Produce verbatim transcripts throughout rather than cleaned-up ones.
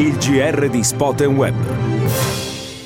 Il G R di Spot and Web.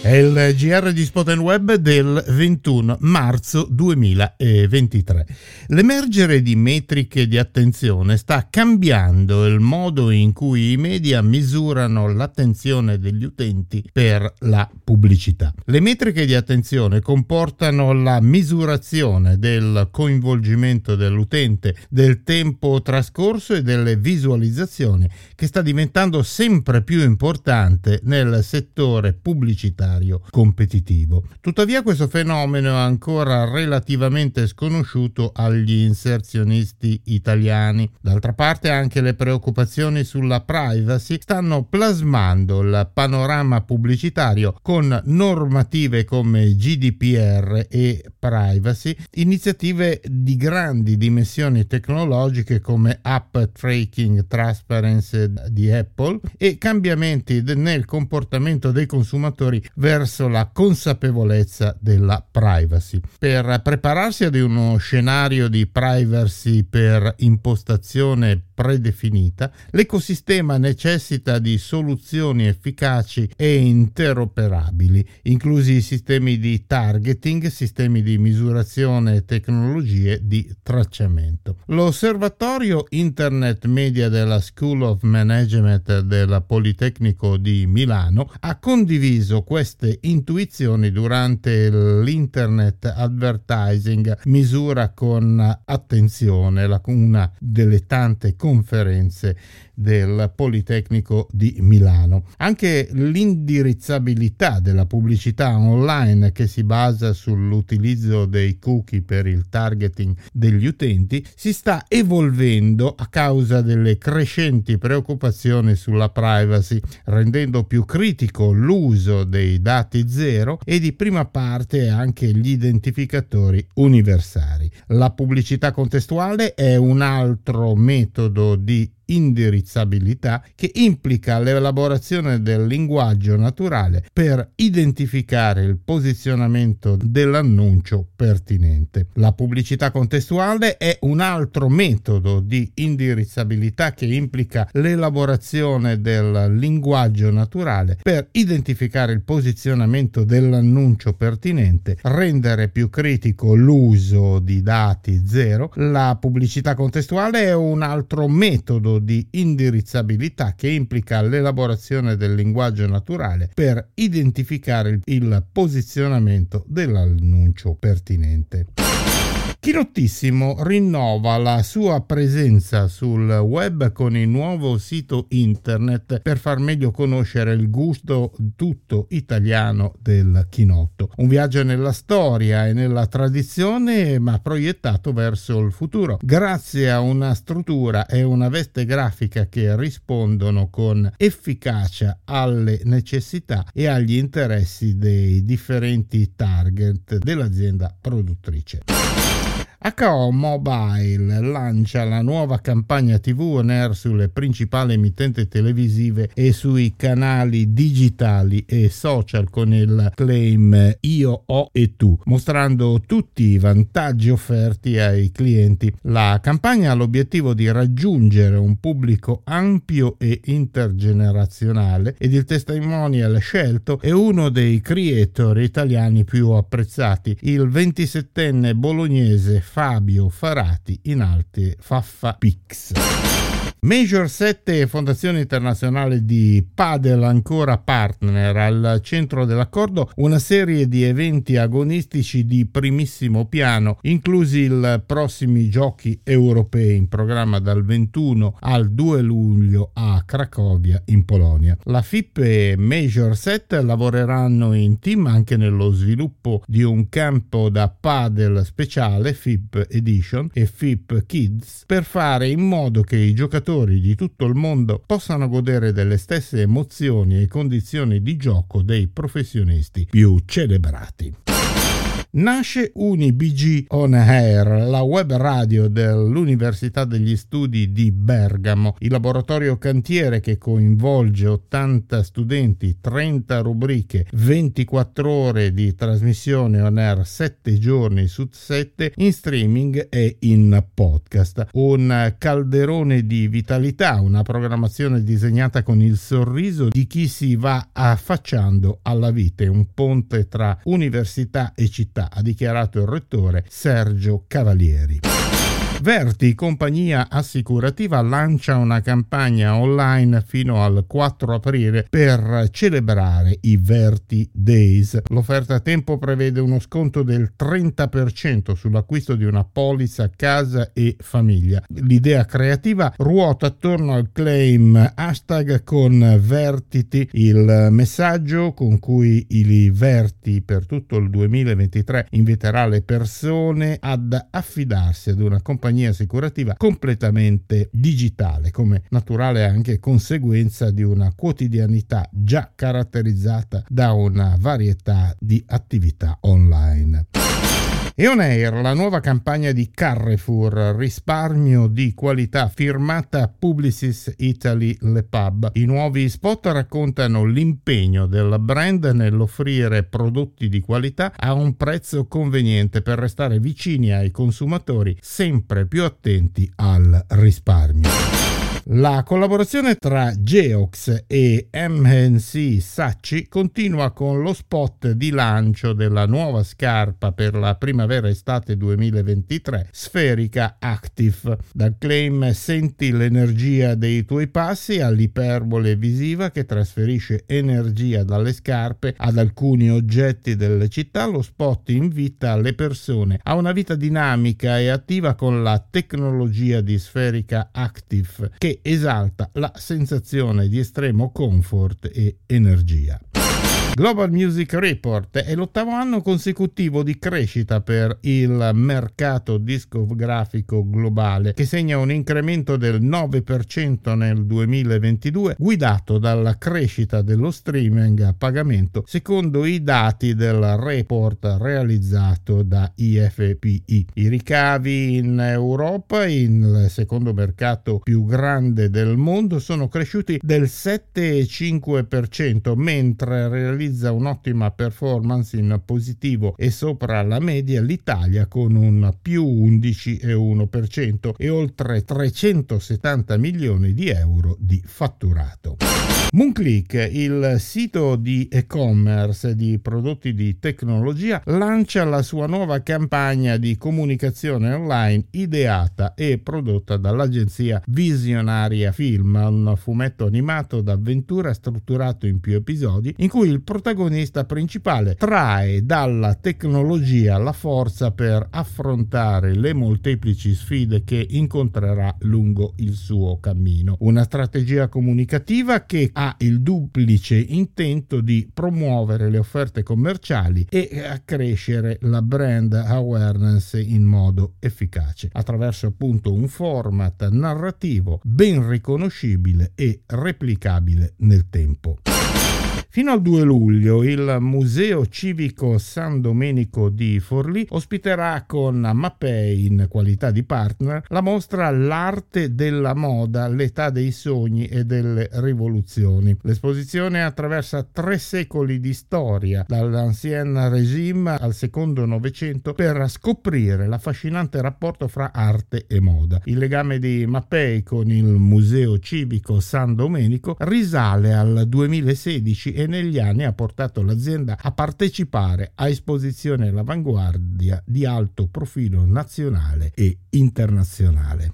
È il G R di Spot and Web del ventuno marzo duemilaventitré. L'emergere di metriche di attenzione sta cambiando il modo in cui i media misurano l'attenzione degli utenti per la pubblicità. Le metriche di attenzione comportano la misurazione del coinvolgimento dell'utente, del tempo trascorso e delle visualizzazioni, che sta diventando sempre più importante nel settore pubblicitario competitivo. Tuttavia questo fenomeno è ancora relativamente sconosciuto agli inserzionisti italiani. D'altra parte anche le preoccupazioni sulla privacy stanno plasmando il panorama pubblicitario con normative come G D P R e privacy, iniziative di grandi dimensioni tecnologiche come App Tracking Transparency di Apple e cambiamenti nel comportamento dei consumatori verso la consapevolezza della privacy. Per prepararsi ad uno scenario di privacy per impostazione predefinita, l'ecosistema necessita di soluzioni efficaci e interoperabili, inclusi sistemi di targeting, sistemi di misurazione e tecnologie di tracciamento. L'osservatorio Internet Media della School of Management del Politecnico di Milano ha condiviso queste intuizioni durante l'Internet Advertising misura con attenzione, la, una delle tante conferenze del Politecnico di Milano. Anche l'indirizzabilità della pubblicità online, che si basa sull'utilizzo dei cookie per il targeting degli utenti, si sta evolvendo a causa delle crescenti preoccupazioni sulla privacy, rendendo più critico l'uso dei dati zero e di prima parte anche gli identificatori universali. La pubblicità contestuale è un altro metodo di indirizzabilità che implica l'elaborazione del linguaggio naturale per identificare il posizionamento dell'annuncio pertinente. La pubblicità contestuale è un altro metodo di indirizzabilità che implica l'elaborazione del linguaggio naturale per identificare il posizionamento dell'annuncio pertinente, rendere più critico l'uso di dati zero. La pubblicità contestuale è un altro metodo di indirizzabilità che implica l'elaborazione del linguaggio naturale per identificare il posizionamento dell'annuncio pertinente. Chinottissimo rinnova la sua presenza sul web con il nuovo sito internet per far meglio conoscere il gusto tutto italiano del chinotto. Un viaggio nella storia e nella tradizione, ma proiettato verso il futuro, grazie a una struttura e una veste grafica che rispondono con efficacia alle necessità e agli interessi dei differenti target dell'azienda produttrice. H O Mobile lancia la nuova campagna tivù on air sulle principali emittenti televisive e sui canali digitali e social con il claim "Io ho e tu", mostrando tutti i vantaggi offerti ai clienti. La campagna ha l'obiettivo di raggiungere un pubblico ampio e intergenerazionale, ed il testimonial scelto è uno dei creator italiani più apprezzati, il ventisettenne bolognese Fabio Farati, in arte Faffapix. Major sette e Fondazione Internazionale di Padel ancora partner. Al centro dell'accordo una serie di eventi agonistici di primissimo piano, inclusi i prossimi giochi europei in programma dal ventuno al due luglio a Cracovia in Polonia. La F I P e Major sette lavoreranno in team anche nello sviluppo di un campo da Padel speciale, F I P Edition e F I P Kids, per fare in modo che i giocatori di tutto il mondo possano godere delle stesse emozioni e condizioni di gioco dei professionisti più celebrati. Nasce UniBG On Air, la web radio dell'Università degli Studi di Bergamo, il laboratorio cantiere che coinvolge ottanta studenti, trenta rubriche, ventiquattro ore di trasmissione on air sette giorni su sette in streaming e in podcast. Un calderone di vitalità, una programmazione disegnata con il sorriso di chi si va affacciando alla vite, un ponte tra università e città, ha dichiarato il rettore Sergio Cavalieri. Verti, compagnia assicurativa, lancia una campagna online fino al quattro aprile per celebrare i Verti Days. L'offerta a tempo prevede uno sconto del trenta per cento sull'acquisto di una polizza casa e famiglia. L'idea creativa ruota attorno al claim hashtag con Vertiti, il messaggio con cui i Verti per tutto il duemilaventitré inviterà le persone ad affidarsi ad una compagnia assicurativa completamente digitale, come naturale anche conseguenza di una quotidianità già caratterizzata da una varietà di attività online. E on air, la nuova campagna di Carrefour, risparmio di qualità, firmata Publicis Italy Le Pub. I nuovi spot raccontano l'impegno del brand nell'offrire prodotti di qualità a un prezzo conveniente per restare vicini ai consumatori, sempre più attenti al risparmio. La collaborazione tra Geox e M N C Sacci continua con lo spot di lancio della nuova scarpa per la primavera-estate duemilaventitré, Sferica Active. Dal claim "Senti l'energia dei tuoi passi" all'iperbole visiva che trasferisce energia dalle scarpe ad alcuni oggetti delle città, lo spot invita le persone a una vita dinamica e attiva con la tecnologia di Sferica Active, che esalta la sensazione di estremo comfort e energia. Global Music Report: è l'ottavo anno consecutivo di crescita per il mercato discografico globale, che segna un incremento del nove per cento nel duemilaventidue, guidato dalla crescita dello streaming a pagamento, secondo i dati del report realizzato da I F P I. I ricavi in Europa, il secondo mercato più grande del mondo, sono cresciuti del sette virgola cinque per cento, mentre realizzato realizza un'ottima performance in positivo e sopra la media l'Italia con un più undici virgola uno per cento e oltre trecentosettanta milioni di euro di fatturato. MoonClick, il sito di e-commerce di prodotti di tecnologia, lancia la sua nuova campagna di comunicazione online ideata e prodotta dall'agenzia Visionaria Film, un fumetto animato d'avventura strutturato in più episodi in cui il protagonista principale trae dalla tecnologia la forza per affrontare le molteplici sfide che incontrerà lungo il suo cammino. Una strategia comunicativa che ha il duplice intento di promuovere le offerte commerciali e accrescere la brand awareness in modo efficace, attraverso appunto un format narrativo ben riconoscibile e replicabile nel tempo. Fino al due luglio il Museo Civico San Domenico di Forlì ospiterà con Mapei, in qualità di partner, la mostra "L'arte della moda, l'età dei sogni e delle rivoluzioni". L'esposizione attraversa tre secoli di storia, dall'Ancien Régime al secondo Novecento, per scoprire l'affascinante rapporto fra arte e moda. Il legame di Mapei con il Museo Civico San Domenico risale al duemilasedici e negli anni ha portato l'azienda a partecipare a esposizioni all'avanguardia di alto profilo nazionale e internazionale.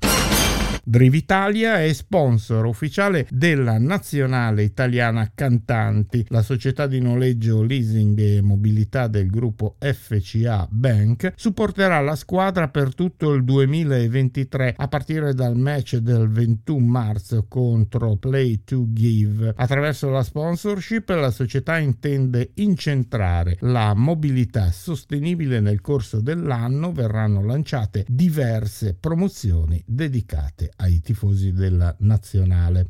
Drivitalia è sponsor ufficiale della Nazionale Italiana Cantanti. La società di noleggio, leasing e mobilità del gruppo F C A Bank supporterà la squadra per tutto il duemilaventitré, a partire dal match del ventuno marzo contro Play to Give. Attraverso la sponsorship la società intende incentrare la mobilità sostenibile. Nel corso dell'anno verranno lanciate diverse promozioni dedicate ai tifosi della nazionale.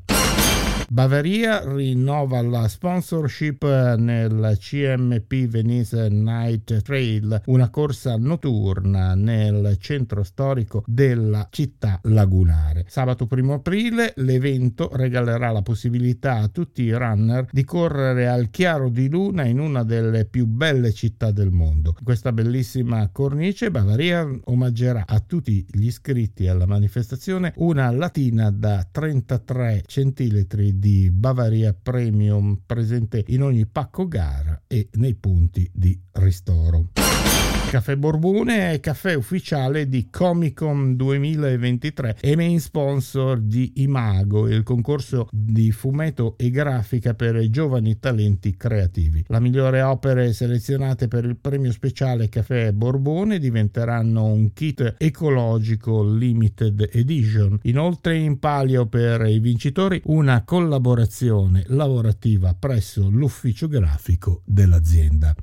Bavaria rinnova la sponsorship nel C M P Venice Night Trail, una corsa notturna nel centro storico della città lagunare. Sabato primo aprile l'evento regalerà la possibilità a tutti i runner di correre al chiaro di luna in una delle più belle città del mondo. In questa bellissima cornice Bavaria omaggerà a tutti gli iscritti alla manifestazione una latina da trentatré centilitri di Bavaria Premium presente in ogni pacco gara e nei punti di ristoro. Caffè Borbone è caffè ufficiale di Comic-Con duemilaventitré e main sponsor di Imago, il concorso di fumetto e grafica per i giovani talenti creativi. La migliore opere selezionate per il premio speciale Caffè Borbone diventeranno un kit ecologico limited edition. Inoltre in palio per i vincitori una collaborazione lavorativa presso l'ufficio grafico dell'azienda.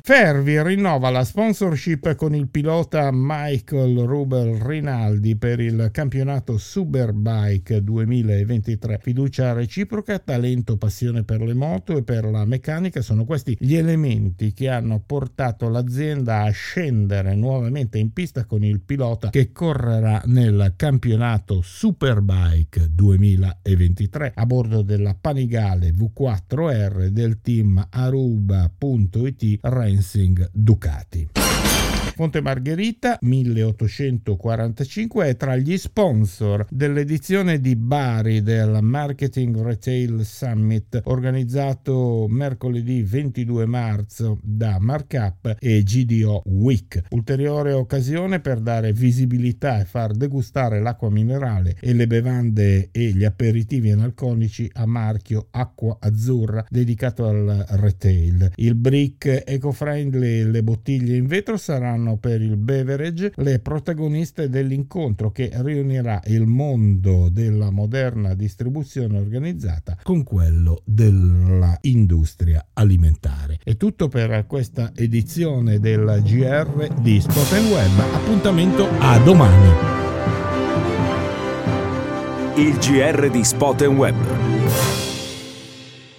Fervi rinnova la sponsorship con il pilota Michael Rubel Rinaldi per il campionato Superbike duemilaventitré. Fiducia reciproca, talento, passione per le moto e per la meccanica sono questi gli elementi che hanno portato l'azienda a scendere nuovamente in pista con il pilota che correrà nel campionato Superbike duemilaventitré a bordo della Panigale vu quattro erre del team Aruba.it Racing Ducati. Fonte Margherita milleottocentoquarantacinque è tra gli sponsor dell'edizione di Bari del Marketing Retail Summit organizzato mercoledì ventidue marzo da Markup e G D O Week. Ulteriore occasione per dare visibilità e far degustare l'acqua minerale e le bevande e gli aperitivi analcolici a marchio Acqua Azzurra dedicato al retail. Il brick eco-friendly e le bottiglie in vetro saranno per il beverage le protagoniste dell'incontro che riunirà il mondo della moderna distribuzione organizzata con quello della industria alimentare. È tutto per questa edizione della G R di Spot and Web. Appuntamento a domani. Il G R di Spot and Web